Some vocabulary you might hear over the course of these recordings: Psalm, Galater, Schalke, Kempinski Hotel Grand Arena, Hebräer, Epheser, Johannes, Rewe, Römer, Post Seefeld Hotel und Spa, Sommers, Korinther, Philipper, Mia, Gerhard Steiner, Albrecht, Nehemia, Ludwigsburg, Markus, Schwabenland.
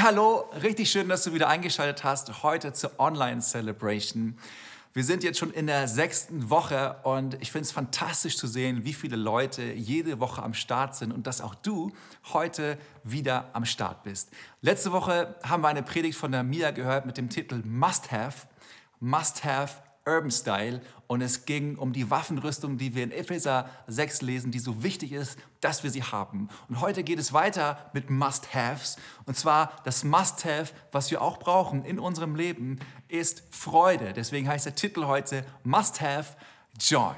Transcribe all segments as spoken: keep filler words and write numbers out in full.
Hey, hallo, richtig schön, dass du wieder eingeschaltet hast, heute zur Online-Celebration. Wir sind jetzt schon in der sechsten Woche und ich finde es fantastisch zu sehen, wie viele Leute jede Woche am Start sind und dass auch du heute wieder am Start bist. Letzte Woche haben wir eine Predigt von der Mia gehört mit dem Titel Must Have, Must Have Urban Style und es ging um die Waffenrüstung, die wir in Epheser sechs lesen, die so wichtig ist, dass wir sie haben. Und heute geht es weiter mit Must-Haves und zwar das Must-Have, was wir auch brauchen in unserem Leben, ist Freude. Deswegen heißt der Titel heute Must-Have Joy.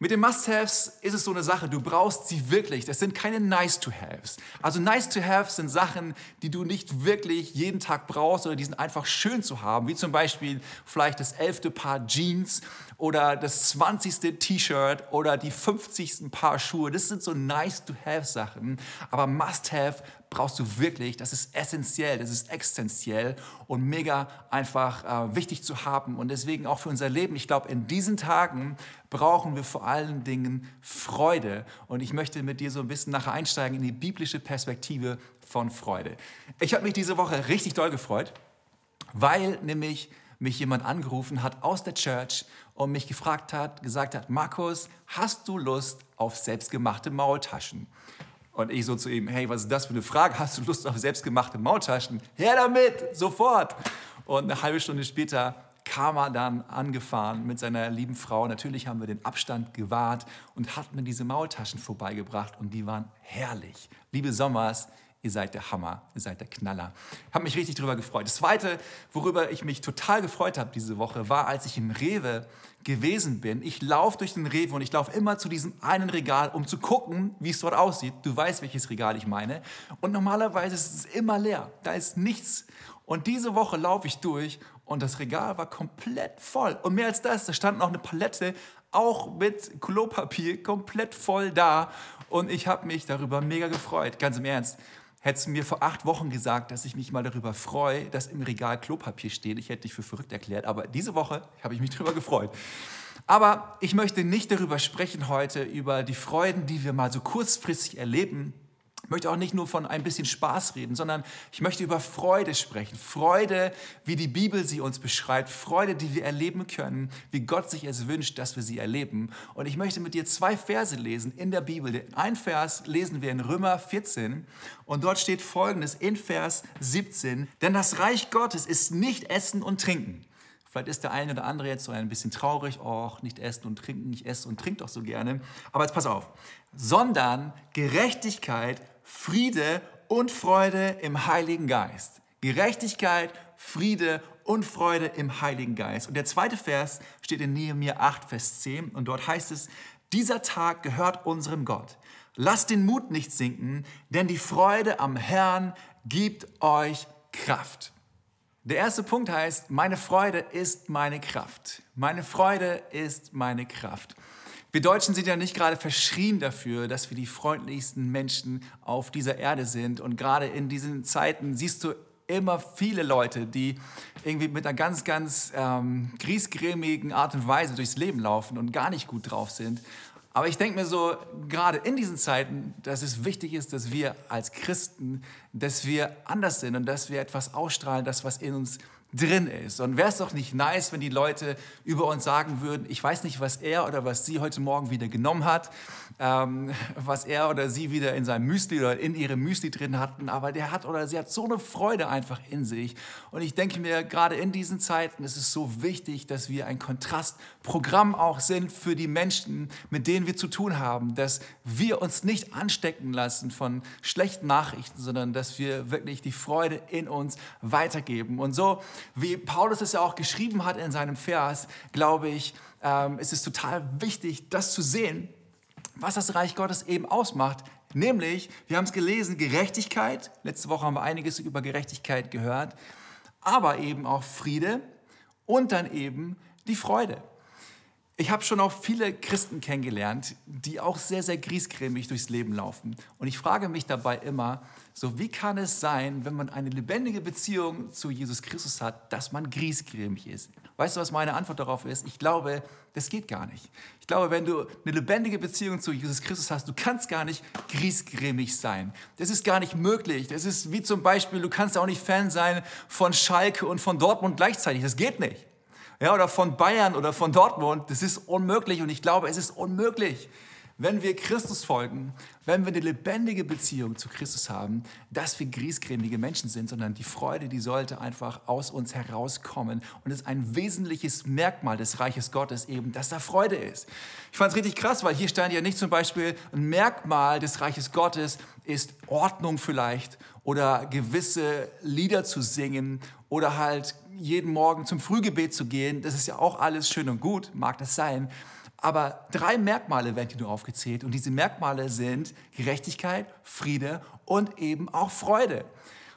Mit den Must-Haves ist es so eine Sache, du brauchst sie wirklich. Das sind keine Nice-to-Haves. Also Nice-to-Haves sind Sachen, die du nicht wirklich jeden Tag brauchst oder die sind einfach schön zu haben, wie zum Beispiel vielleicht das elfte Paar Jeans oder das zwanzigste T-Shirt oder die fünfzigsten Paar Schuhe. Das sind so Nice-to-Have-Sachen, aber Must-Have brauchst du wirklich. Das ist essentiell, das ist existenziell und mega einfach äh, wichtig zu haben und deswegen auch für unser Leben. Ich glaube, in diesen Tagen brauchen wir vor allen Dingen Freude. Und ich möchte mit dir so ein bisschen nachher einsteigen in die biblische Perspektive von Freude. Ich habe mich diese Woche richtig doll gefreut, weil nämlich mich jemand angerufen hat aus der Church und mich gefragt hat, gesagt hat, Markus, hast du Lust auf selbstgemachte Maultaschen? Und ich so zu ihm, hey, was ist das für eine Frage? Hast du Lust auf selbstgemachte Maultaschen? Her damit, sofort! Und eine halbe Stunde später kam er dann angefahren mit seiner lieben Frau. Natürlich haben wir den Abstand gewahrt und hat mir diese Maultaschen vorbeigebracht und die waren herrlich. Liebe Sommers, ihr seid der Hammer, ihr seid der Knaller. Ich habe mich richtig drüber gefreut. Das Zweite, worüber ich mich total gefreut habe diese Woche, war, als ich im Rewe gewesen bin. Ich laufe durch den Rewe und ich laufe immer zu diesem einen Regal, um zu gucken, wie es dort aussieht. Du weißt, welches Regal ich meine. Und normalerweise ist es immer leer. Da ist nichts. Und diese Woche laufe ich durch und das Regal war komplett voll. Und mehr als das, da stand noch eine Palette, auch mit Klopapier, komplett voll da. Und ich habe mich darüber mega gefreut, ganz im Ernst. Hättest du mir vor acht Wochen gesagt, dass ich mich mal darüber freue, dass im Regal Klopapier steht, ich hätte dich für verrückt erklärt, aber diese Woche habe ich mich darüber gefreut. Aber ich möchte nicht darüber sprechen heute, über die Freuden, die wir mal so kurzfristig erleben. Ich möchte auch nicht nur von ein bisschen Spaß reden, sondern ich möchte über Freude sprechen. Freude, wie die Bibel sie uns beschreibt. Freude, die wir erleben können, wie Gott sich es wünscht, dass wir sie erleben. Und ich möchte mit dir zwei Verse lesen in der Bibel. Den einen Vers lesen wir in Römer vierzehn und dort steht Folgendes in Vers siebzehn. Denn das Reich Gottes ist nicht Essen und Trinken. Vielleicht ist der eine oder andere jetzt so ein bisschen traurig, och, nicht essen und trinken, ich esse und trinke doch so gerne. Aber jetzt pass auf. Sondern Gerechtigkeit, Friede und Freude im Heiligen Geist. Gerechtigkeit, Friede und Freude im Heiligen Geist. Und der zweite Vers steht in Nehemia acht, Vers zehn. Und dort heißt es, dieser Tag gehört unserem Gott. Lasst den Mut nicht sinken, denn die Freude am Herrn gibt euch Kraft. Der erste Punkt heißt, meine Freude ist meine Kraft. Meine Freude ist meine Kraft. Wir Deutschen sind ja nicht gerade verschrien dafür, dass wir die freundlichsten Menschen auf dieser Erde sind. Und gerade in diesen Zeiten siehst du immer viele Leute, die irgendwie mit einer ganz, ganz ähm, griesgrämigen Art und Weise durchs Leben laufen und gar nicht gut drauf sind. Aber ich denke mir so, gerade in diesen Zeiten, dass es wichtig ist, dass wir als Christen, dass wir anders sind und dass wir etwas ausstrahlen, das, was in uns drin ist. Und wäre es doch nicht nice, wenn die Leute über uns sagen würden, ich weiß nicht, was er oder was sie heute Morgen wieder genommen hat, ähm, was er oder sie wieder in seinem Müsli oder in ihrem Müsli drin hatten, aber der hat oder sie hat so eine Freude einfach in sich. Und ich denke mir, gerade in diesen Zeiten ist es so wichtig, dass wir ein Kontrastprogramm auch sind für die Menschen, mit denen wir zu tun haben, dass wir uns nicht anstecken lassen von schlechten Nachrichten, sondern dass wir wirklich die Freude in uns weitergeben. Und so wie Paulus es ja auch geschrieben hat in seinem Vers, glaube ich, ähm, es ist total wichtig, das zu sehen, was das Reich Gottes eben ausmacht. Nämlich, wir haben es gelesen, Gerechtigkeit. Letzte Woche haben wir einiges über Gerechtigkeit gehört. Aber eben auch Friede und dann eben die Freude. Ich habe schon auch viele Christen kennengelernt, die auch sehr, sehr griesgrämig durchs Leben laufen. Und ich frage mich dabei immer, so wie kann es sein, wenn man eine lebendige Beziehung zu Jesus Christus hat, dass man griesgrämig ist? Weißt du, was meine Antwort darauf ist? Ich glaube, das geht gar nicht. Ich glaube, wenn du eine lebendige Beziehung zu Jesus Christus hast, du kannst gar nicht griesgrämig sein. Das ist gar nicht möglich. Das ist wie zum Beispiel, du kannst auch nicht Fan sein von Schalke und von Dortmund gleichzeitig. Das geht nicht. Ja, oder von Bayern oder von Dortmund, das ist unmöglich. Und ich glaube, es ist unmöglich, wenn wir Christus folgen, wenn wir eine lebendige Beziehung zu Christus haben, dass wir griesgrämige Menschen sind, sondern die Freude, die sollte einfach aus uns herauskommen. Und es ist ein wesentliches Merkmal des Reiches Gottes eben, dass da Freude ist. Ich fand es richtig krass, weil hier stand ja nicht zum Beispiel, ein Merkmal des Reiches Gottes ist Ordnung vielleicht oder gewisse Lieder zu singen oder halt jeden Morgen zum Frühgebet zu gehen. Das ist ja auch alles schön und gut, mag das sein. Aber drei Merkmale werden hier nur aufgezählt. Und diese Merkmale sind Gerechtigkeit, Friede und eben auch Freude.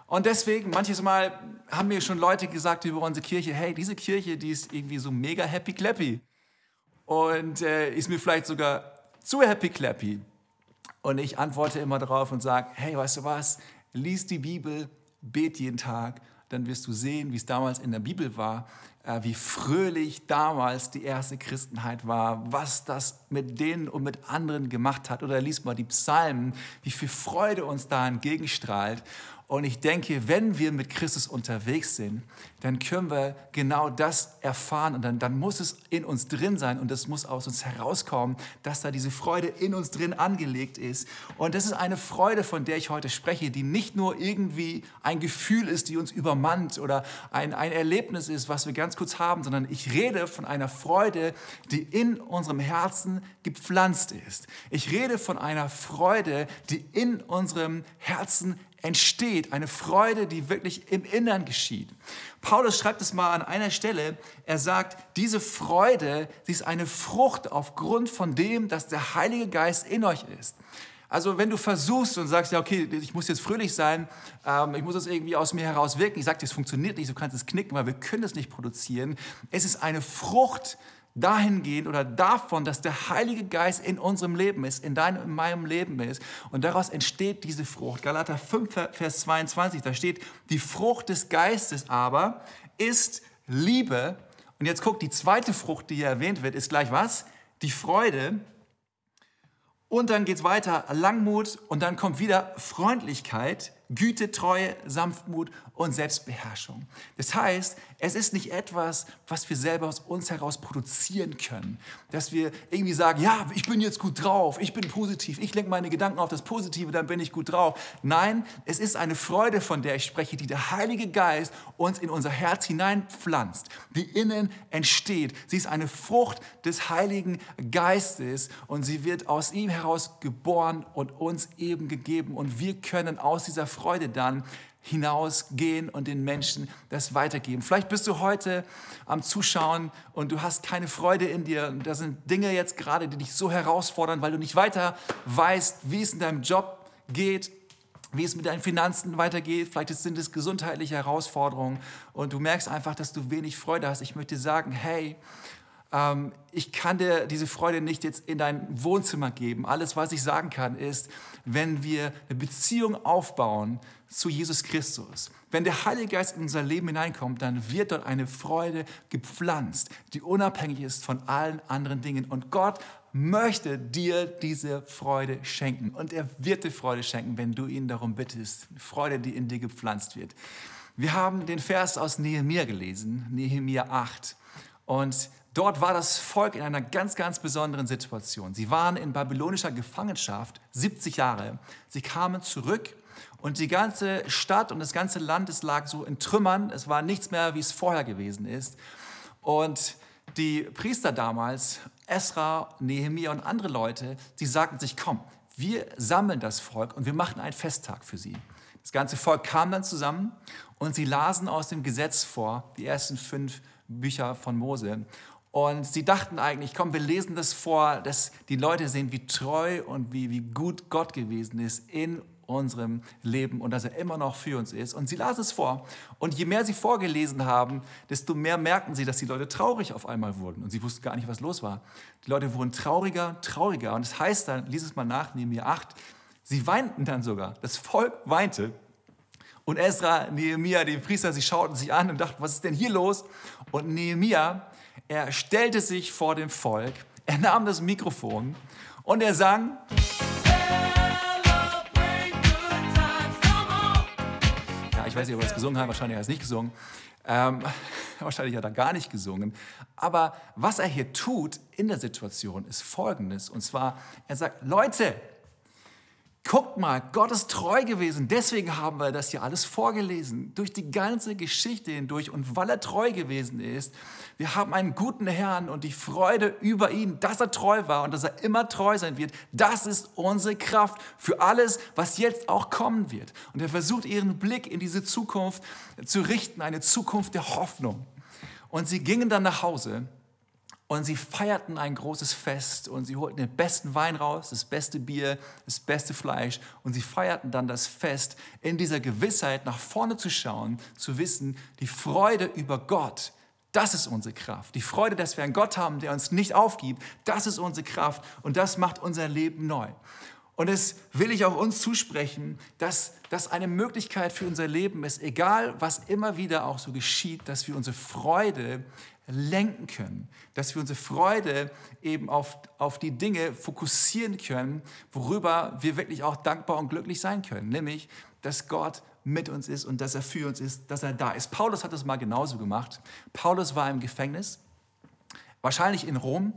Und deswegen, manches Mal haben mir schon Leute gesagt über unsere Kirche, hey, diese Kirche, die ist irgendwie so mega happy-clappy. Und äh, ist mir vielleicht sogar zu happy-clappy. Und ich antworte immer darauf und sage, hey, weißt du was, lies die Bibel, bet jeden Tag, dann wirst du sehen, wie es damals in der Bibel war, wie fröhlich damals die erste Christenheit war, was das mit denen und mit anderen gemacht hat. Oder lies mal die Psalmen, wie viel Freude uns da entgegenstrahlt. Und ich denke, wenn wir mit Christus unterwegs sind, dann können wir genau das erfahren. Und dann, dann muss es in uns drin sein und das muss aus uns herauskommen, dass da diese Freude in uns drin angelegt ist. Und das ist eine Freude, von der ich heute spreche, die nicht nur irgendwie ein Gefühl ist, die uns übermannt oder ein, ein Erlebnis ist, was wir ganz kurz haben, sondern ich rede von einer Freude, die in unserem Herzen gepflanzt ist. Ich rede von einer Freude, die in unserem Herzen entsteht, eine Freude, die wirklich im Innern geschieht. Paulus schreibt es mal an einer Stelle, er sagt, diese Freude, sie ist eine Frucht aufgrund von dem, dass der Heilige Geist in euch ist. Also wenn du versuchst und sagst, ja okay, ich muss jetzt fröhlich sein, ähm, ich muss das irgendwie aus mir heraus wirken, ich sage dir, es funktioniert nicht, du kannst es knicken, weil wir können es nicht produzieren. Es ist eine Frucht dahingehend oder davon, dass der Heilige Geist in unserem Leben ist, in deinem, in meinem Leben ist. Und daraus entsteht diese Frucht. Galater fünf, Vers zweiundzwanzig, da steht, die Frucht des Geistes aber ist Liebe. Und jetzt guck, die zweite Frucht, die hier erwähnt wird, ist gleich was? Die Freude. Und dann geht's weiter, Langmut. Und dann kommt wieder Freundlichkeit, Güte, Treue, Sanftmut und Selbstbeherrschung. Das heißt, es ist nicht etwas, was wir selber aus uns heraus produzieren können. Dass wir irgendwie sagen, ja, ich bin jetzt gut drauf, ich bin positiv, ich lenke meine Gedanken auf das Positive, dann bin ich gut drauf. Nein, es ist eine Freude, von der ich spreche, die der Heilige Geist uns in unser Herz hineinpflanzt, die innen entsteht. Sie ist eine Frucht des Heiligen Geistes und sie wird aus ihm heraus geboren und uns eben gegeben. Und wir können aus dieser Freude Freude dann hinausgehen und den Menschen das weitergeben. Vielleicht bist du heute am Zuschauen und du hast keine Freude in dir. Und da sind Dinge jetzt gerade, die dich so herausfordern, weil du nicht weiter weißt, wie es in deinem Job geht, wie es mit deinen Finanzen weitergeht. Vielleicht sind es gesundheitliche Herausforderungen und du merkst einfach, dass du wenig Freude hast. Ich möchte sagen, hey, ähm, ich kann dir diese Freude nicht jetzt in dein Wohnzimmer geben. Alles, was ich sagen kann, ist, wenn wir eine Beziehung aufbauen zu Jesus Christus, wenn der Heilige Geist in unser Leben hineinkommt, dann wird dort eine Freude gepflanzt, die unabhängig ist von allen anderen Dingen. Und Gott möchte dir diese Freude schenken. Und er wird dir Freude schenken, wenn du ihn darum bittest. Eine Freude, die in dir gepflanzt wird. Wir haben den Vers aus Nehemia gelesen, Nehemia acht. Und dort war das Volk in einer ganz, ganz besonderen Situation. Sie waren in babylonischer Gefangenschaft, siebzig Jahre. Sie kamen zurück und die ganze Stadt und das ganze Land, es lag so in Trümmern. Es war nichts mehr, wie es vorher gewesen ist. Und die Priester damals, Esra, Nehemia und andere Leute, die sagten sich, komm, wir sammeln das Volk und wir machen einen Festtag für sie. Das ganze Volk kam dann zusammen und sie lasen aus dem Gesetz vor, die ersten fünf Bücher von Mose. Und sie dachten eigentlich, komm, wir lesen das vor, dass die Leute sehen, wie treu und wie, wie gut Gott gewesen ist in unserem Leben und dass er immer noch für uns ist. Und sie las es vor. Und je mehr sie vorgelesen haben, desto mehr merkten sie, dass die Leute traurig auf einmal wurden. Und sie wussten gar nicht, was los war. Die Leute wurden trauriger, trauriger. Und das heißt dann, lies es mal nach, Nehemia acht, sie weinten dann sogar. Das Volk weinte. Und Esra, Nehemia, die Priester, sie schauten sich an und dachten, was ist denn hier los? Und Nehemia, er stellte sich vor dem Volk, er nahm das Mikrofon und er sang... Ich weiß nicht, ob er das gesungen hat, wahrscheinlich hat er es nicht gesungen, ähm, wahrscheinlich hat er gar nicht gesungen. Aber was er hier tut in der Situation ist Folgendes, und zwar, er sagt, Leute, guckt mal, Gott ist treu gewesen, deswegen haben wir das hier alles vorgelesen, durch die ganze Geschichte hindurch und weil er treu gewesen ist, wir haben einen guten Herrn und die Freude über ihn, dass er treu war und dass er immer treu sein wird, das ist unsere Kraft für alles, was jetzt auch kommen wird. Und er versucht ihren Blick in diese Zukunft zu richten, eine Zukunft der Hoffnung. Und sie gingen dann nach Hause. Und sie feierten ein großes Fest und sie holten den besten Wein raus, das beste Bier, das beste Fleisch. Und sie feierten dann das Fest in dieser Gewissheit, nach vorne zu schauen, zu wissen, die Freude über Gott, das ist unsere Kraft. Die Freude, dass wir einen Gott haben, der uns nicht aufgibt, das ist unsere Kraft und das macht unser Leben neu. Und das will ich auch uns zusprechen, dass das eine Möglichkeit für unser Leben ist, egal was immer wieder auch so geschieht, dass wir unsere Freude lenken können, dass wir unsere Freude eben auf, auf die Dinge fokussieren können, worüber wir wirklich auch dankbar und glücklich sein können, nämlich, dass Gott mit uns ist und dass er für uns ist, dass er da ist. Paulus hat das mal genauso gemacht. Paulus war im Gefängnis, wahrscheinlich in Rom,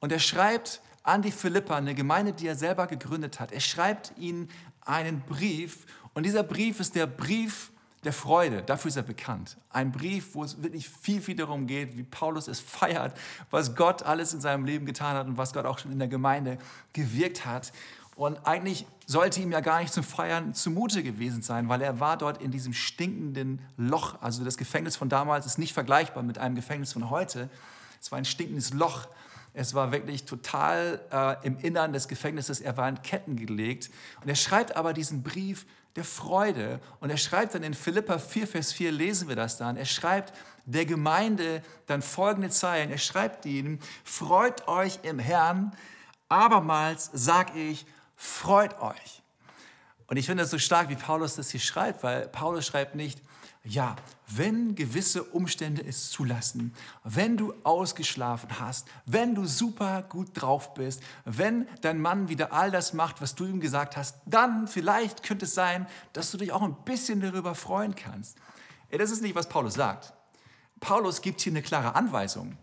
und er schreibt an die Philipper, eine Gemeinde, die er selber gegründet hat. Er schreibt ihnen einen Brief, und dieser Brief ist der Brief der Freude, dafür ist er bekannt. Ein Brief, wo es wirklich viel, viel darum geht, wie Paulus es feiert, was Gott alles in seinem Leben getan hat und was Gott auch schon in der Gemeinde gewirkt hat. Und eigentlich sollte ihm ja gar nicht zum Feiern zumute gewesen sein, weil er war dort in diesem stinkenden Loch. Also das Gefängnis von damals ist nicht vergleichbar mit einem Gefängnis von heute. Es war ein stinkendes Loch. Es war wirklich total äh, im Innern des Gefängnisses. Er war in Ketten gelegt. Und er schreibt aber diesen Brief der Freude. Und er schreibt dann in Philipper vier, Vers vier, lesen wir das dann. Er schreibt der Gemeinde dann folgende Zeilen. Er schreibt ihnen, freut euch im Herrn, abermals sag ich, freut euch. Und ich finde das so stark, wie Paulus das hier schreibt, weil Paulus schreibt nicht, ja, wenn gewisse Umstände es zulassen, wenn du ausgeschlafen hast, wenn du super gut drauf bist, wenn dein Mann wieder all das macht, was du ihm gesagt hast, dann vielleicht könnte es sein, dass du dich auch ein bisschen darüber freuen kannst. Ey, das ist nicht, was Paulus sagt. Paulus gibt hier eine klare Anweisung.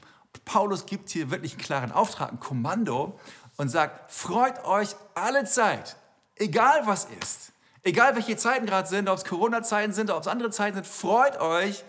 Paulus gibt hier wirklich einen klaren Auftrag, ein Kommando und sagt, freut euch alle Zeit, egal was ist. Egal, welche Zeiten gerade sind, ob es Corona-Zeiten sind, ob es andere Zeiten sind, freut euch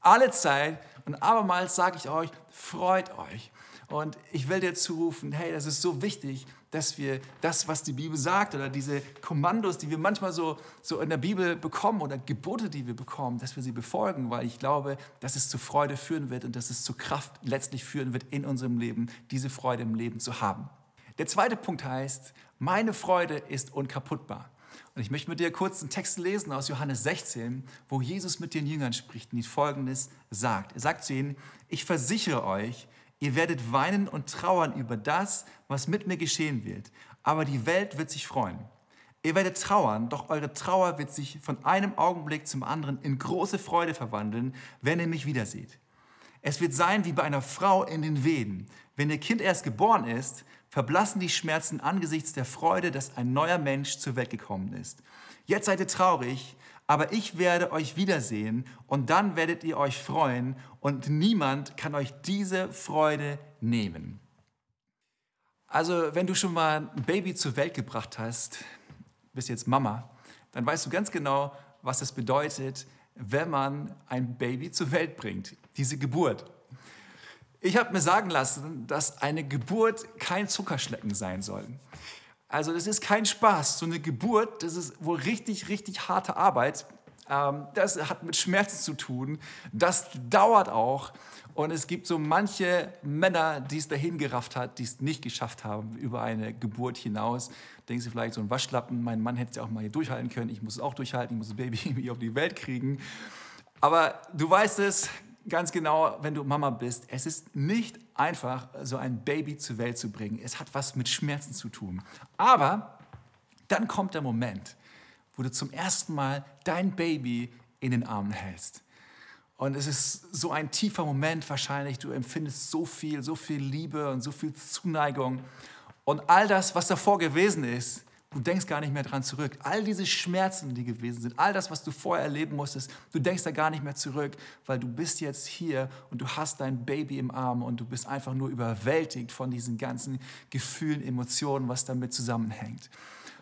alle Zeit. Und abermals sage ich euch, freut euch. Und ich will dir zurufen, hey, das ist so wichtig, dass wir das, was die Bibel sagt oder diese Kommandos, die wir manchmal so, so in der Bibel bekommen oder Gebote, die wir bekommen, dass wir sie befolgen, weil ich glaube, dass es zu Freude führen wird und dass es zu Kraft letztlich führen wird in unserem Leben, diese Freude im Leben zu haben. Der zweite Punkt heißt, meine Freude ist unkaputtbar. Und ich möchte mit dir kurz einen Text lesen aus Johannes sechzehn, wo Jesus mit den Jüngern spricht und ihnen Folgendes sagt. Er sagt zu ihnen, ich versichere euch, ihr werdet weinen und trauern über das, was mit mir geschehen wird. Aber die Welt wird sich freuen. Ihr werdet trauern, doch eure Trauer wird sich von einem Augenblick zum anderen in große Freude verwandeln, wenn ihr mich wiederseht. Es wird sein wie bei einer Frau in den Wehen. Wenn ihr Kind erst geboren ist, verblassen die Schmerzen angesichts der Freude, dass ein neuer Mensch zur Welt gekommen ist. Jetzt seid ihr traurig, aber ich werde euch wiedersehen und dann werdet ihr euch freuen und niemand kann euch diese Freude nehmen. Also, wenn du schon mal ein Baby zur Welt gebracht hast, bist jetzt Mama, dann weißt du ganz genau, was das bedeutet, wenn man ein Baby zur Welt bringt, diese Geburt. Ich habe mir sagen lassen, dass eine Geburt kein Zuckerschlecken sein soll. Also das ist kein Spaß. So eine Geburt, das ist wohl richtig, richtig harte Arbeit. Das hat mit Schmerzen zu tun. Das dauert auch. Und es gibt so manche Männer, die es dahin gerafft hat, die es nicht geschafft haben über eine Geburt hinaus. Denken Sie vielleicht so ein Waschlappen, mein Mann hätte es ja auch mal hier durchhalten können, ich muss es auch durchhalten, ich muss das Baby irgendwie auf die Welt kriegen. Aber du weißt es ganz genau, wenn du Mama bist, es ist nicht einfach, so ein Baby zur Welt zu bringen. Es hat was mit Schmerzen zu tun. Aber dann kommt der Moment, wo du zum ersten Mal dein Baby in den Armen hältst. Und es ist so ein tiefer Moment wahrscheinlich. Du empfindest so viel, so viel Liebe und so viel Zuneigung. Und all das, was davor gewesen ist, du denkst gar nicht mehr dran zurück. All diese Schmerzen, die gewesen sind, all das, was du vorher erleben musstest, du denkst da gar nicht mehr zurück, weil du bist jetzt hier und du hast dein Baby im Arm und du bist einfach nur überwältigt von diesen ganzen Gefühlen, Emotionen, was damit zusammenhängt.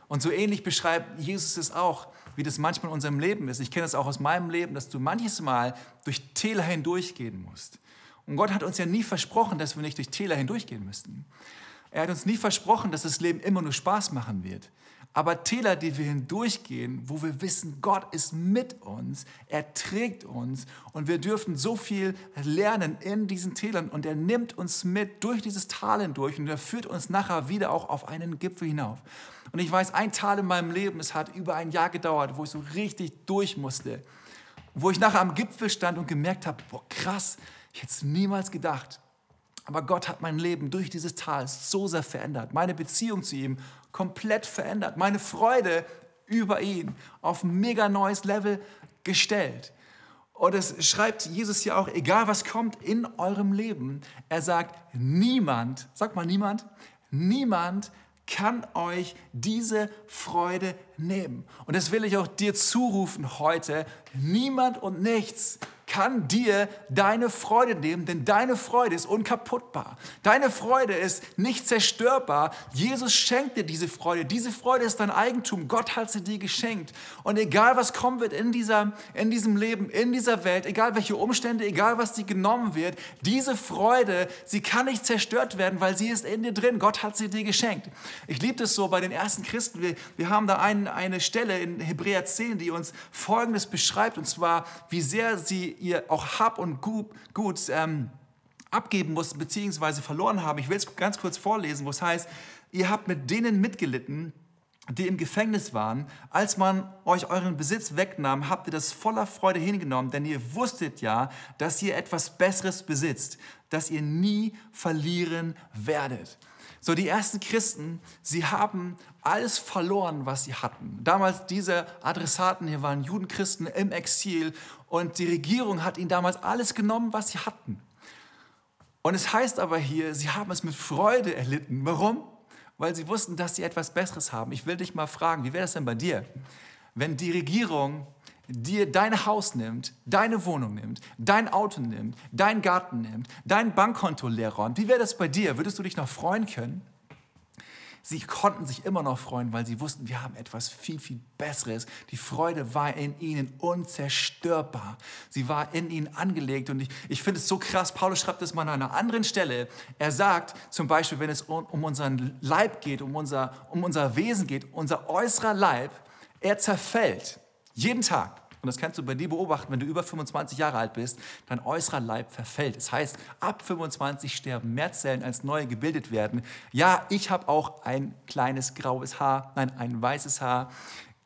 Und so ähnlich beschreibt Jesus es auch, wie das manchmal in unserem Leben ist. Ich kenne das auch aus meinem Leben, dass du manches Mal durch Täler hindurchgehen musst. Und Gott hat uns ja nie versprochen, dass wir nicht durch Täler hindurchgehen müssten. Er hat uns nie versprochen, dass das Leben immer nur Spaß machen wird. Aber Täler, die wir hindurchgehen, wo wir wissen, Gott ist mit uns, er trägt uns und wir dürfen so viel lernen in diesen Tälern und er nimmt uns mit durch dieses Tal hindurch und er führt uns nachher wieder auch auf einen Gipfel hinauf. Und ich weiß, ein Tal in meinem Leben, es hat über ein Jahr gedauert, wo ich so richtig durch musste, wo ich nachher am Gipfel stand und gemerkt habe, boah krass, ich hätte es niemals gedacht. Aber Gott hat mein Leben durch dieses Tal so sehr verändert, meine Beziehung zu ihm komplett verändert, meine Freude über ihn auf ein mega neues Level gestellt. Und es schreibt Jesus ja auch, egal was kommt in eurem Leben, er sagt, niemand, sagt mal niemand, niemand kann euch diese Freude nehmen. Und das will ich auch dir zurufen heute, niemand und nichts kann dir deine Freude nehmen, denn deine Freude ist unkaputtbar. Deine Freude ist nicht zerstörbar. Jesus schenkt dir diese Freude. Diese Freude ist dein Eigentum. Gott hat sie dir geschenkt. Und egal, was kommen wird in, dieser, in diesem Leben, in dieser Welt, egal welche Umstände, egal, was dir genommen wird, diese Freude, sie kann nicht zerstört werden, weil sie ist in dir drin. Gott hat sie dir geschenkt. Ich liebe das so bei den ersten Christen. Wir, wir haben da einen, eine Stelle in Hebräer zehn, die uns Folgendes beschreibt, und zwar, wie sehr sie ihr auch Hab und Gut, gut ähm, abgeben mussten, beziehungsweise verloren haben. Ich will es ganz kurz vorlesen, wo es heißt, ihr habt mit denen mitgelitten, die im Gefängnis waren. Als man euch euren Besitz wegnahm, habt ihr das voller Freude hingenommen, denn ihr wusstet ja, dass ihr etwas Besseres besitzt, das ihr nie verlieren werdet. So, die ersten Christen, sie haben alles verloren, was sie hatten. Damals diese Adressaten hier waren Judenchristen im Exil und die Regierung hat ihnen damals alles genommen, was sie hatten. Und es heißt aber hier, sie haben es mit Freude erlitten. Warum? Weil sie wussten, dass sie etwas Besseres haben. Ich will dich mal fragen, wie wäre das denn bei dir, wenn die Regierung dir dein Haus nimmt, deine Wohnung nimmt, dein Auto nimmt, dein Garten nimmt, dein Bankkonto leer räumt? Wie wäre das bei dir? Würdest du dich noch freuen können? Sie konnten sich immer noch freuen, weil sie wussten, wir haben etwas viel, viel Besseres. Die Freude war in ihnen unzerstörbar. Sie war in ihnen angelegt. Und ich, ich finde es so krass, Paulus schreibt das mal an einer anderen Stelle. Er sagt zum Beispiel, wenn es um, um unseren Leib geht, um unser, um unser Wesen geht, unser äußerer Leib, er zerfällt. Jeden Tag. Und das kannst du bei dir beobachten, wenn du über fünfundzwanzig Jahre alt bist, dein äußerer Leib verfällt. Das heißt, ab fünfundzwanzig sterben mehr Zellen, als neue gebildet werden. Ja, ich habe auch ein kleines graues Haar, nein, ein weißes Haar,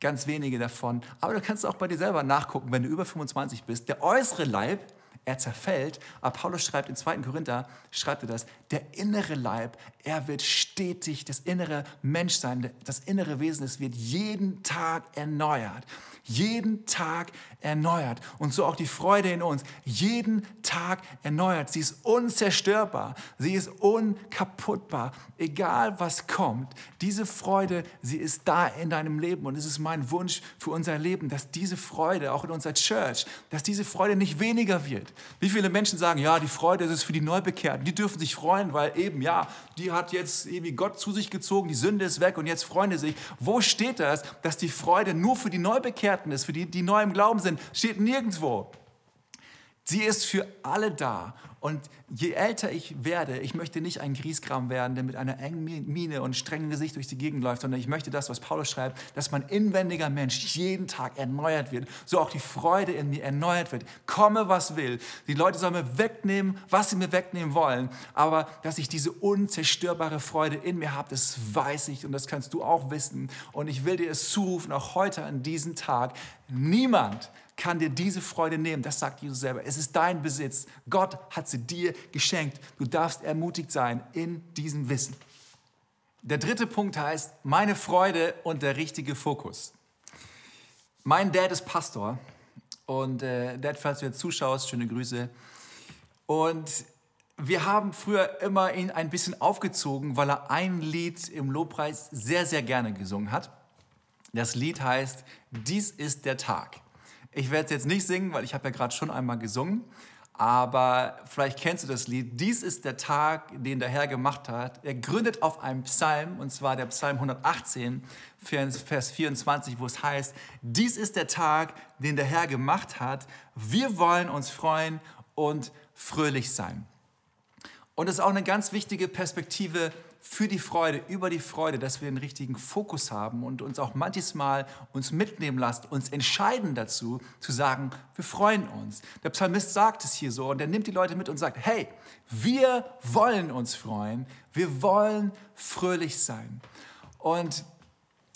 ganz wenige davon. Aber du kannst auch bei dir selber nachgucken, wenn du über fünfundzwanzig bist. Der äußere Leib, er zerfällt. Aber Paulus schreibt in zweiten Korinther, schreibt er das, der innere Leib, er wird stetig, das innere Menschsein, das innere Wesen, es wird jeden Tag erneuert. Jeden Tag erneuert. Und so auch die Freude in uns. Jeden Tag erneuert. Sie ist unzerstörbar. Sie ist unkaputtbar. Egal was kommt, diese Freude, sie ist da in deinem Leben. Und es ist mein Wunsch für unser Leben, dass diese Freude, auch in unserer Church, dass diese Freude nicht weniger wird. Wie viele Menschen sagen, ja, die Freude ist für die Neubekehrten. Die dürfen sich freuen, weil eben, ja, die hat jetzt irgendwie Gott zu sich gezogen, die Sünde ist weg und jetzt freuen sie sich. Wo steht das, dass die Freude nur für die Neubekehrten ist, für die, die neu im Glauben sind, steht nirgendwo. Sie ist für alle da Und je älter ich werde, ich möchte nicht ein Griesgram werden, der mit einer engen Miene und strengem Gesicht durch die Gegend läuft, sondern ich möchte das, was Paulus schreibt, dass mein inwendiger Mensch jeden Tag erneuert wird. So auch die Freude in mir erneuert wird. Komme, was will. Die Leute sollen mir wegnehmen, was sie mir wegnehmen wollen. Aber dass ich diese unzerstörbare Freude in mir habe, das weiß ich und das kannst du auch wissen. Und ich will dir es zurufen, auch heute an diesem Tag, niemand kann dir diese Freude nehmen. Das sagt Jesus selber. Es ist dein Besitz. Gott hat sie dir geschenkt. Du darfst ermutigt sein in diesem Wissen. Der dritte Punkt heißt, meine Freude und der richtige Fokus. Mein Dad ist Pastor. Und äh, Dad, falls du jetzt zuschaust, schöne Grüße. Und wir haben früher immer ihn ein bisschen aufgezogen, weil er ein Lied im Lobpreis sehr, sehr gerne gesungen hat. Das Lied heißt, dies ist der Tag. Ich werde es jetzt nicht singen, weil ich habe ja gerade schon einmal gesungen, aber vielleicht kennst du das Lied. Dies ist der Tag, den der Herr gemacht hat. Er gründet auf einem Psalm, und zwar der Psalm hundertachtzehn, Vers vierundzwanzig, wo es heißt, dies ist der Tag, den der Herr gemacht hat. Wir wollen uns freuen und fröhlich sein. Und das ist auch eine ganz wichtige Perspektive für die Freude, über die Freude, dass wir den richtigen Fokus haben und uns auch manches Mal uns mitnehmen lassen, uns entscheiden dazu, zu sagen, wir freuen uns. Der Psalmist sagt es hier so und er nimmt die Leute mit und sagt, hey, wir wollen uns freuen, wir wollen fröhlich sein. Und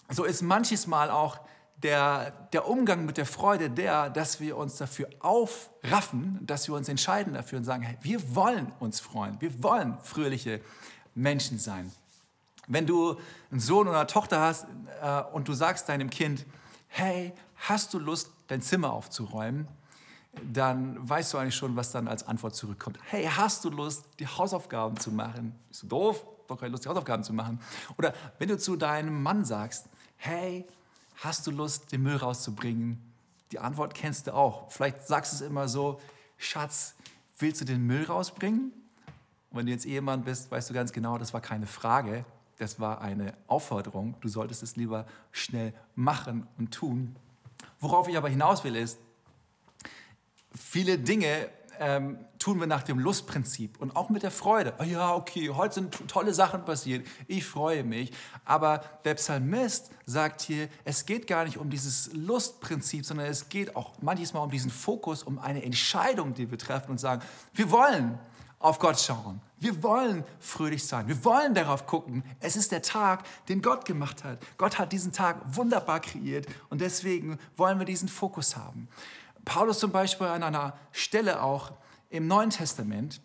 so ist manches Mal auch Der, der Umgang mit der Freude der, dass wir uns dafür aufraffen, dass wir uns entscheiden dafür und sagen, hey, wir wollen uns freuen, wir wollen fröhliche Menschen sein. Wenn du einen Sohn oder eine Tochter hast äh, und du sagst deinem Kind, hey, hast du Lust, dein Zimmer aufzuräumen? Dann weißt du eigentlich schon, was dann als Antwort zurückkommt. Hey, hast du Lust, die Hausaufgaben zu machen? Bist du doof? Doch keine Lust, die Hausaufgaben zu machen. Oder wenn du zu deinem Mann sagst, hey, hast du Lust, den Müll rauszubringen? Die Antwort kennst du auch. Vielleicht sagst du es immer so, Schatz, willst du den Müll rausbringen? Und wenn du jetzt Ehemann bist, weißt du ganz genau, das war keine Frage, das war eine Aufforderung. Du solltest es lieber schnell machen und tun. Worauf ich aber hinaus will, ist, viele Dinge ähm, tun wir nach dem Lustprinzip und auch mit der Freude. Oh ja, okay, heute sind tolle Sachen passiert, ich freue mich. Aber der Psalmist sagt hier, es geht gar nicht um dieses Lustprinzip, sondern es geht auch manches Mal um diesen Fokus, um eine Entscheidung, die wir treffen und sagen, wir wollen auf Gott schauen, wir wollen fröhlich sein, wir wollen darauf gucken. Es ist der Tag, den Gott gemacht hat. Gott hat diesen Tag wunderbar kreiert und deswegen wollen wir diesen Fokus haben. Paulus zum Beispiel an einer Stelle auch im Neuen Testament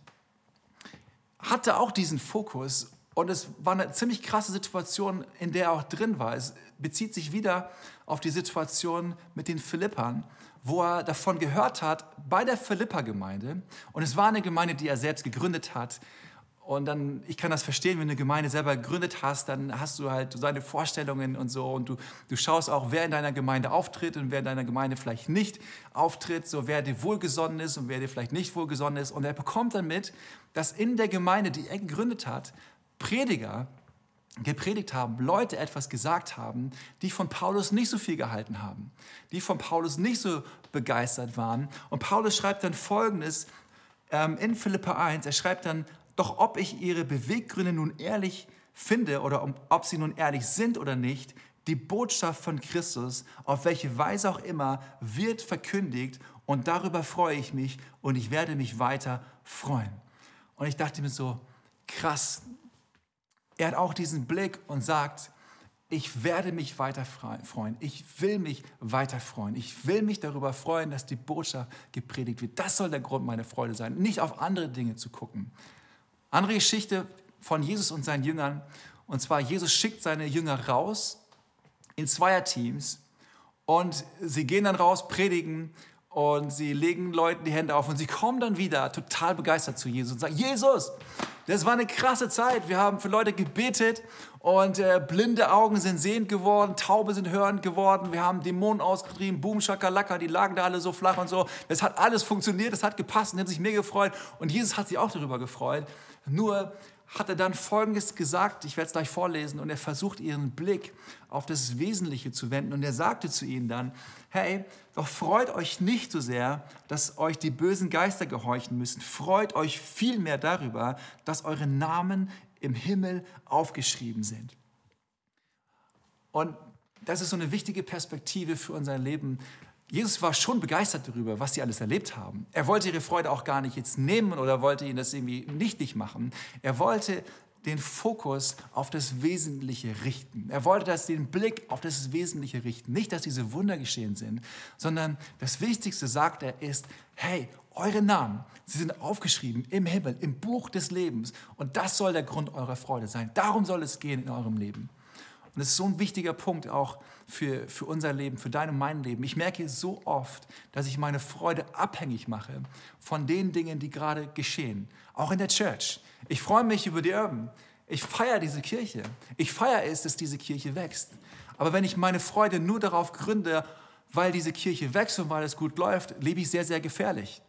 hatte auch diesen Fokus und es war eine ziemlich krasse Situation, in der er auch drin war. Es bezieht sich wieder auf die Situation mit den Philippern, wo er davon gehört hat, bei der Philipper-Gemeinde, und es war eine Gemeinde, die er selbst gegründet hat. Und dann, ich kann das verstehen, wenn du eine Gemeinde selber gegründet hast, dann hast du halt deine Vorstellungen und so. Und du, du schaust auch, wer in deiner Gemeinde auftritt und wer in deiner Gemeinde vielleicht nicht auftritt. So, wer dir wohlgesonnen ist und wer dir vielleicht nicht wohlgesonnen ist. Und er bekommt dann mit, dass in der Gemeinde, die er gegründet hat, Prediger gepredigt haben, Leute etwas gesagt haben, die von Paulus nicht so viel gehalten haben. Die von Paulus nicht so begeistert waren. Und Paulus schreibt dann Folgendes ähm, in Philipper eins. Er schreibt dann, doch ob ich ihre Beweggründe nun ehrlich finde oder ob sie nun ehrlich sind oder nicht, die Botschaft von Christus, auf welche Weise auch immer, wird verkündigt und darüber freue ich mich und ich werde mich weiter freuen. Und ich dachte mir so, krass, er hat auch diesen Blick und sagt, ich werde mich weiter freuen, ich will mich weiter freuen, ich will mich darüber freuen, dass die Botschaft gepredigt wird. Das soll der Grund meiner Freude sein, nicht auf andere Dinge zu gucken. Andere Geschichte von Jesus und seinen Jüngern. Und zwar, Jesus schickt seine Jünger raus in Zweierteams und sie gehen dann raus, predigen und sie legen Leuten die Hände auf und sie kommen dann wieder total begeistert zu Jesus und sagen, Jesus, das war eine krasse Zeit. Wir haben für Leute gebetet und äh, blinde Augen sind sehend geworden, Taube sind hörend geworden. Wir haben Dämonen ausgetrieben, Boom, Schakalaka, die lagen da alle so flach und so. Das hat alles funktioniert, das hat gepasst und die haben sich mega gefreut. Und Jesus hat sich auch darüber gefreut. Nur hat er dann Folgendes gesagt, ich werde es gleich vorlesen, und er versucht ihren Blick auf das Wesentliche zu wenden und er sagte zu ihnen dann, hey, doch freut euch nicht so sehr, dass euch die bösen Geister gehorchen müssen, freut euch vielmehr darüber, dass eure Namen im Himmel aufgeschrieben sind. Und das ist so eine wichtige Perspektive für unser Leben. Jesus war schon begeistert darüber, was sie alles erlebt haben. Er wollte ihre Freude auch gar nicht jetzt nehmen oder wollte ihnen das irgendwie nichtig machen. Er wollte den Fokus auf das Wesentliche richten. Er wollte das, den Blick auf das Wesentliche richten. Nicht, dass diese Wunder geschehen sind, sondern das Wichtigste, sagt er, ist, hey, eure Namen, sie sind aufgeschrieben im Himmel, im Buch des Lebens. Und das soll der Grund eurer Freude sein. Darum soll es gehen in eurem Leben. Und das ist so ein wichtiger Punkt auch für, für unser Leben, für dein und mein Leben. Ich merke so oft, dass ich meine Freude abhängig mache von den Dingen, die gerade geschehen. Auch in der Church. Ich freue mich über die Urban. Ich feiere diese Kirche. Ich feiere es, dass diese Kirche wächst. Aber wenn ich meine Freude nur darauf gründe, weil diese Kirche wächst und weil es gut läuft, lebe ich sehr, sehr gefährlich.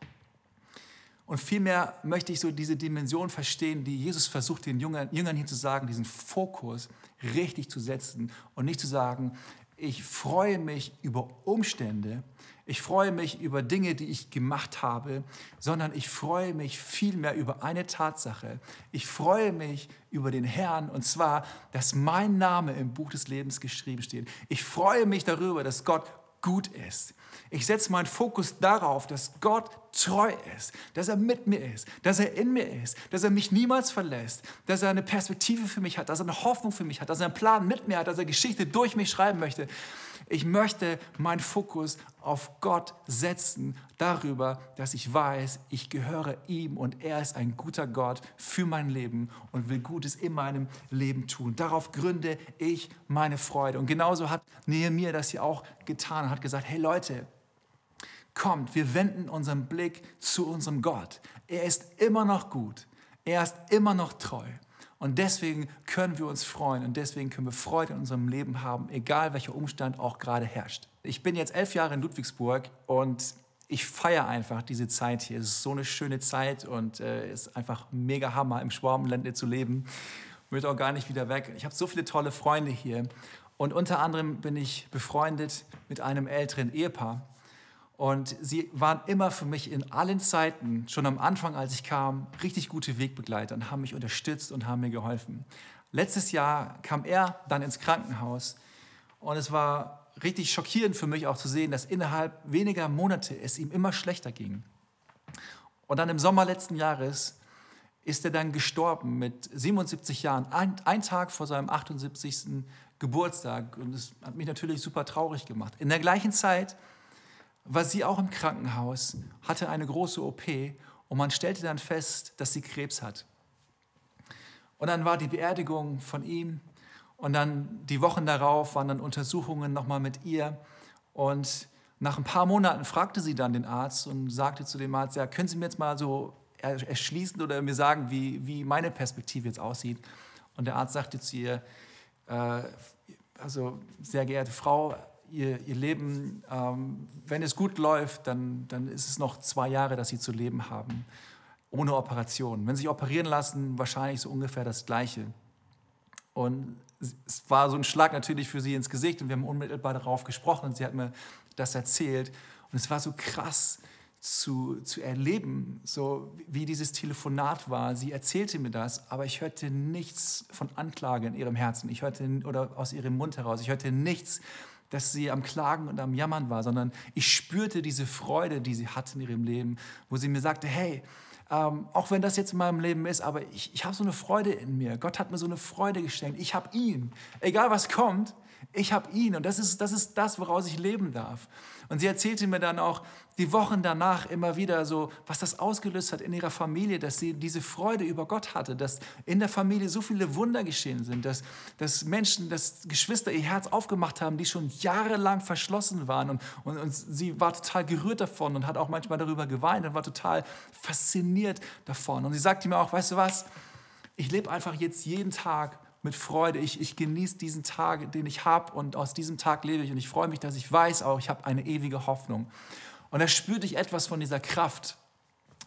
Und vielmehr möchte ich so diese Dimension verstehen, die Jesus versucht, den Jüngern hier zu sagen, diesen Fokus richtig zu setzen und nicht zu sagen, ich freue mich über Umstände, ich freue mich über Dinge, die ich gemacht habe, sondern ich freue mich vielmehr über eine Tatsache. Ich freue mich über den Herrn, und zwar, dass mein Name im Buch des Lebens geschrieben steht. Ich freue mich darüber, dass Gott gut ist. Ich setze meinen Fokus darauf, dass Gott treu ist, dass er mit mir ist, dass er in mir ist, dass er mich niemals verlässt, dass er eine Perspektive für mich hat, dass er eine Hoffnung für mich hat, dass er einen Plan mit mir hat, dass er Geschichte durch mich schreiben möchte. Ich möchte meinen Fokus auf Gott setzen, darüber, dass ich weiß, ich gehöre ihm und er ist ein guter Gott für mein Leben und will Gutes in meinem Leben tun. Darauf gründe ich meine Freude. Und genauso hat Nehemia das hier auch getan und hat gesagt, hey Leute, kommt, wir wenden unseren Blick zu unserem Gott. Er ist immer noch gut, er ist immer noch treu. Und deswegen können wir uns freuen und deswegen können wir Freude in unserem Leben haben, egal welcher Umstand auch gerade herrscht. Ich bin jetzt elf Jahre in Ludwigsburg und ich feiere einfach diese Zeit hier. Es ist so eine schöne Zeit und äh, ist einfach mega Hammer, im Schwabenland zu leben. Ich möchte auch gar nicht wieder weg. Ich habe so viele tolle Freunde hier und unter anderem bin ich befreundet mit einem älteren Ehepaar. Und sie waren immer für mich in allen Zeiten, schon am Anfang, als ich kam, richtig gute Wegbegleiter und haben mich unterstützt und haben mir geholfen. Letztes Jahr kam er dann ins Krankenhaus und es war richtig schockierend für mich auch zu sehen, dass innerhalb weniger Monate es ihm immer schlechter ging. Und dann im Sommer letzten Jahres ist er dann gestorben mit siebenundsiebzig Jahren, ein, ein Tag vor seinem achtundsiebzigsten Geburtstag. Und das hat mich natürlich super traurig gemacht. In der gleichen Zeit war sie auch im Krankenhaus, hatte eine große O P und man stellte dann fest, dass sie Krebs hat. Und dann war die Beerdigung von ihm und dann die Wochen darauf waren dann Untersuchungen nochmal mit ihr. Und nach ein paar Monaten fragte sie dann den Arzt und sagte zu dem Arzt, ja, können Sie mir jetzt mal so erschließen oder mir sagen, wie, wie meine Perspektive jetzt aussieht? Und der Arzt sagte zu ihr, äh, also sehr geehrte Frau, Ihr, ihr Leben, ähm, wenn es gut läuft, dann, dann ist es noch zwei Jahre, dass Sie zu leben haben, ohne Operation. Wenn Sie sich operieren lassen, wahrscheinlich so ungefähr das Gleiche. Und es war so ein Schlag natürlich für sie ins Gesicht und wir haben unmittelbar darauf gesprochen und sie hat mir das erzählt. Und es war so krass zu, zu erleben, so wie dieses Telefonat war. Sie erzählte mir das, aber ich hörte nichts von Anklage in ihrem Herzen. Ich hörte, oder aus ihrem Mund heraus, ich hörte nichts, dass sie am Klagen und am Jammern war, sondern ich spürte diese Freude, die sie hatte in ihrem Leben, wo sie mir sagte, hey, ähm, auch wenn das jetzt in meinem Leben ist, aber ich, ich habe so eine Freude in mir. Gott hat mir so eine Freude geschenkt. Ich habe ihn. Egal was kommt, ich habe ihn. Und das ist, das ist das, woraus ich leben darf. Und sie erzählte mir dann auch die Wochen danach immer wieder so, was das ausgelöst hat in ihrer Familie, dass sie diese Freude über Gott hatte, dass in der Familie so viele Wunder geschehen sind, dass, dass Menschen, dass Geschwister ihr Herz aufgemacht haben, die schon jahrelang verschlossen waren. Und, und, und sie war total gerührt davon und hat auch manchmal darüber geweint und war total fasziniert davon. Und sie sagte mir auch, weißt du was, ich lebe einfach jetzt jeden Tag mit Freude. Ich, ich genieße diesen Tag, den ich habe und aus diesem Tag lebe ich und ich freue mich, dass ich weiß auch, ich habe eine ewige Hoffnung. Und da spürte ich etwas von dieser Kraft,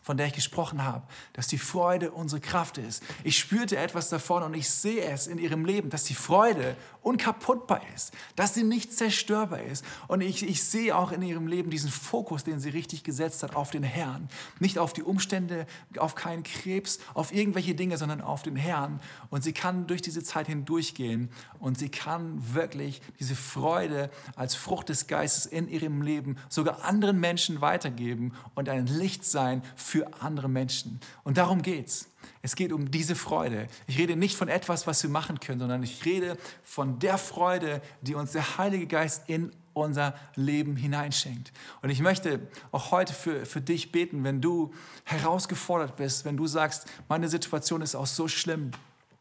von der ich gesprochen habe, dass die Freude unsere Kraft ist. Ich spürte etwas davon und ich sehe es in ihrem Leben, dass die Freude unkaputtbar ist, dass sie nicht zerstörbar ist. Und ich, ich sehe auch in ihrem Leben diesen Fokus, den sie richtig gesetzt hat, auf den Herrn. Nicht auf die Umstände, auf keinen Krebs, auf irgendwelche Dinge, sondern auf den Herrn. Und sie kann durch diese Zeit hindurchgehen und sie kann wirklich diese Freude als Frucht des Geistes in ihrem Leben sogar anderen Menschen weitergeben und ein Licht sein für andere Menschen. Und darum geht's. Es geht um diese Freude. Ich rede nicht von etwas, was wir machen können, sondern ich rede von der Freude, die uns der Heilige Geist in unser Leben hineinschenkt. Und ich möchte auch heute für, für dich beten, wenn du herausgefordert bist, wenn du sagst, meine Situation ist auch so schlimm.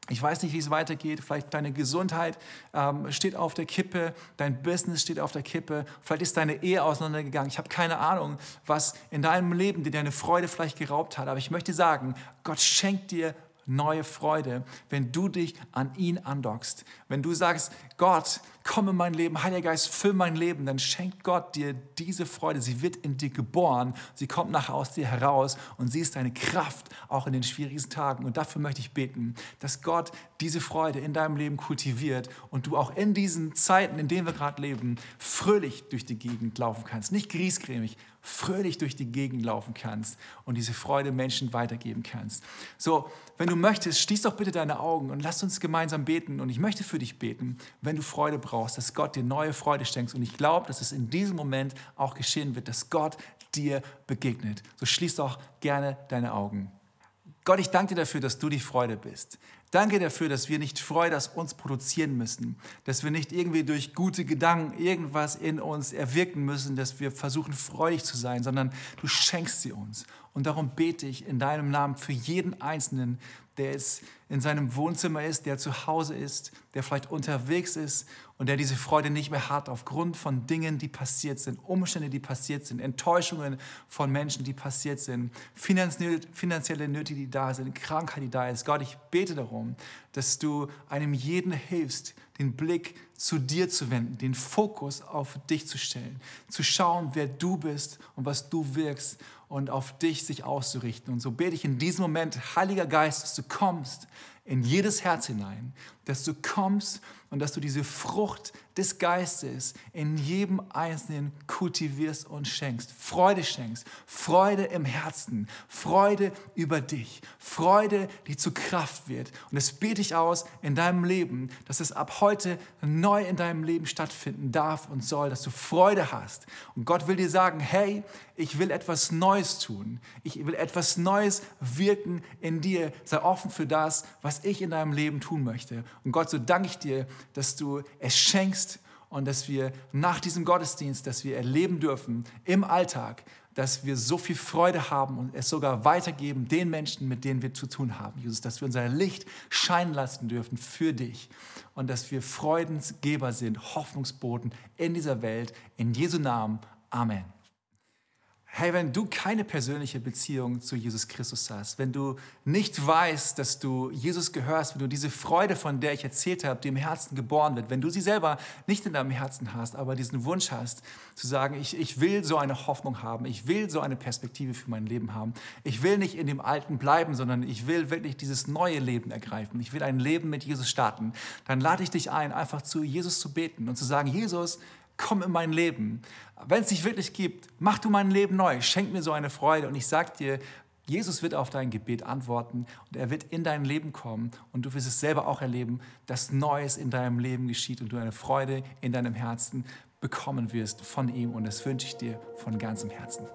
Ich weiß nicht, wie es weitergeht. Vielleicht deine Gesundheit ähm, steht auf der Kippe, dein Business steht auf der Kippe. Vielleicht ist deine Ehe auseinandergegangen. Ich habe keine Ahnung, was in deinem Leben dir deine Freude vielleicht geraubt hat. Aber ich möchte sagen, Gott schenkt dir neue Freude, wenn du dich an ihn andockst. Wenn du sagst, Gott, komm in mein Leben, Heiliger Geist, füll mein Leben, dann schenkt Gott dir diese Freude. Sie wird in dir geboren, sie kommt nachher aus dir heraus und sie ist deine Kraft, auch in den schwierigsten Tagen. Und dafür möchte ich beten, dass Gott diese Freude in deinem Leben kultiviert und du auch in diesen Zeiten, in denen wir gerade leben, fröhlich durch die Gegend laufen kannst. Nicht griesgrämig, fröhlich durch die Gegend laufen kannst und diese Freude Menschen weitergeben kannst. So, wenn du möchtest, schließ doch bitte deine Augen und lass uns gemeinsam beten. Und ich möchte für dich beten, wenn du Freude brauchst, dass Gott dir neue Freude schenkt. Und ich glaube, dass es in diesem Moment auch geschehen wird, dass Gott dir begegnet. So schließ doch gerne deine Augen. Gott, ich danke dir dafür, dass du die Freude bist. Danke dafür, dass wir nicht Freude aus uns produzieren müssen, dass wir nicht irgendwie durch gute Gedanken irgendwas in uns erwirken müssen, dass wir versuchen, freudig zu sein, sondern du schenkst sie uns. Und darum bete ich in deinem Namen für jeden Einzelnen, der jetzt in seinem Wohnzimmer ist, der zu Hause ist, der vielleicht unterwegs ist und der diese Freude nicht mehr hat aufgrund von Dingen, die passiert sind, Umstände, die passiert sind, Enttäuschungen von Menschen, die passiert sind, finanzielle Nöte, die da sind, Krankheit, die da ist. Gott, ich bete darum, dass du einem jeden hilfst, den Blick zu dir zu wenden, den Fokus auf dich zu stellen, zu schauen, wer du bist und was du wirkst und auf dich sich auszurichten. Und so bete ich in diesem Moment, Heiliger Geist, dass du kommst in jedes Herz hinein, dass du kommst und dass du diese Frucht des Geistes in jedem Einzelnen kultivierst und schenkst. Freude schenkst, Freude im Herzen, Freude über dich, Freude, die zu Kraft wird. Und das bete ich aus in deinem Leben, dass es ab heute neu in deinem Leben stattfinden darf und soll, dass du Freude hast. Und Gott will dir sagen, hey, ich will etwas Neues tun, ich will etwas Neues wirken in dir. Sei offen für das, was ich in deinem Leben tun möchte. Und Gott, so danke ich dir, dass du es schenkst und dass wir nach diesem Gottesdienst, dass wir erleben dürfen im Alltag, dass wir so viel Freude haben und es sogar weitergeben den Menschen, mit denen wir zu tun haben, Jesus, dass wir unser Licht scheinen lassen dürfen für dich und dass wir Freudengeber sind, Hoffnungsboten in dieser Welt, in Jesu Namen. Amen. Hey, wenn du keine persönliche Beziehung zu Jesus Christus hast, wenn du nicht weißt, dass du Jesus gehörst, wenn du diese Freude, von der ich erzählt habe, die im Herzen geboren wird, wenn du sie selber nicht in deinem Herzen hast, aber diesen Wunsch hast, zu sagen, ich, ich will so eine Hoffnung haben, ich will so eine Perspektive für mein Leben haben, ich will nicht in dem Alten bleiben, sondern ich will wirklich dieses neue Leben ergreifen, ich will ein Leben mit Jesus starten, dann lade ich dich ein, einfach zu Jesus zu beten und zu sagen, Jesus, komm in mein Leben. Wenn es dich wirklich gibt, mach du mein Leben neu. Schenk mir so eine Freude. Und ich sag dir, Jesus wird auf dein Gebet antworten und er wird in dein Leben kommen und du wirst es selber auch erleben, dass Neues in deinem Leben geschieht und du eine Freude in deinem Herzen bekommen wirst von ihm. Und das wünsche ich dir von ganzem Herzen.